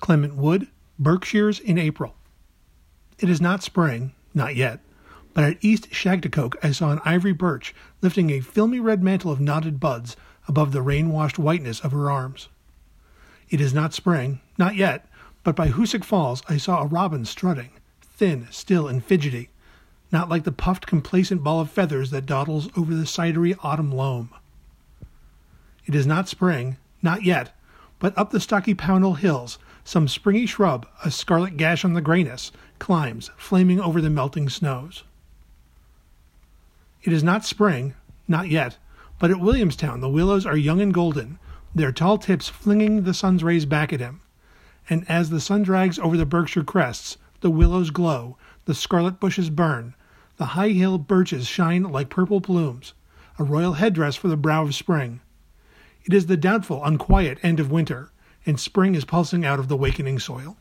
Clement Wood, Berkshires in April. It is not spring, not yet, but at East Shagticoke I saw an ivory birch lifting a filmy red mantle of knotted buds above the rain-washed whiteness of her arms. It is not spring, not yet, but by Hoosick Falls I saw a robin strutting, thin, still, and fidgety, not like the puffed, complacent ball of feathers that dawdles over the cidery autumn loam. It is not spring, not yet, but up the stocky Pownall Hills, some springy shrub, a scarlet gash on the grayness, climbs, flaming over the melting snows. It is not spring, not yet, but at Williamstown the willows are young and golden, their tall tips flinging the sun's rays back at him. And as the sun drags over the Berkshire crests, the willows glow, the scarlet bushes burn, the high-hill birches shine like purple plumes, a royal headdress for the brow of spring. It is the doubtful, unquiet end of winter, and spring is pulsing out of the wakening soil.